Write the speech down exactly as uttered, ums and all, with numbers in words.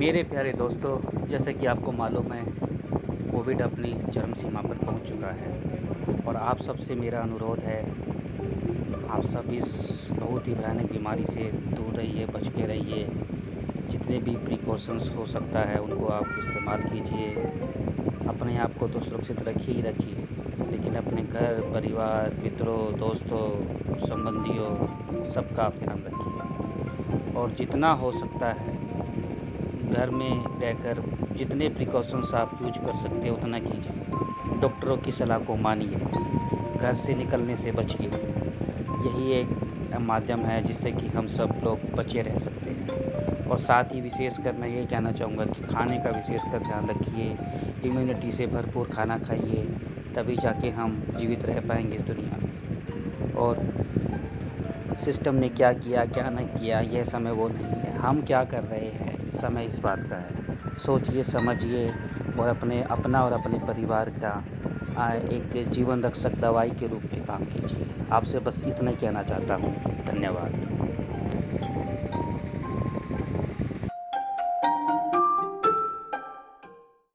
मेरे प्यारे दोस्तों, जैसे कि आपको मालूम है कोविड अपनी चरम सीमा पर पहुंच चुका है और आप सब से मेरा अनुरोध है, आप सब इस बहुत ही भयानक बीमारी से दूर रहिए, बच के रहिए। जितने भी प्रिकॉशंस हो सकता है उनको आप इस्तेमाल कीजिए। अपने आप को तो सुरक्षित रखिए ही रखिए, लेकिन अपने घर परिवार, मित्रों, दोस्तों, संबंधियों सबका आप ध्यान रखिए। और जितना हो सकता है घर में रहकर जितने प्रिकॉशंस आप यूज कर सकते हैं उतना कीजिए। डॉक्टरों की सलाह को मानिए, घर से निकलने से बचिए। यही एक माध्यम है जिससे कि हम सब लोग बचे रह सकते हैं। और साथ ही विशेषकर मैं यही कहना चाहूँगा कि खाने का विशेषकर ध्यान रखिए, इम्यूनिटी से भरपूर खाना खाइए, तभी जाके हम जीवित रह पाएंगे इस दुनिया में। और सिस्टम ने क्या किया क्या न किया यह समय वो नहीं है, हम क्या कर रहे हैं समय इस बात का है। सोचिए, समझिए और अपने अपना और अपने परिवार का एक जीवन रक्षक दवाई के रूप में काम कीजिए। आपसे बस इतना कहना चाहता हूँ। धन्यवाद।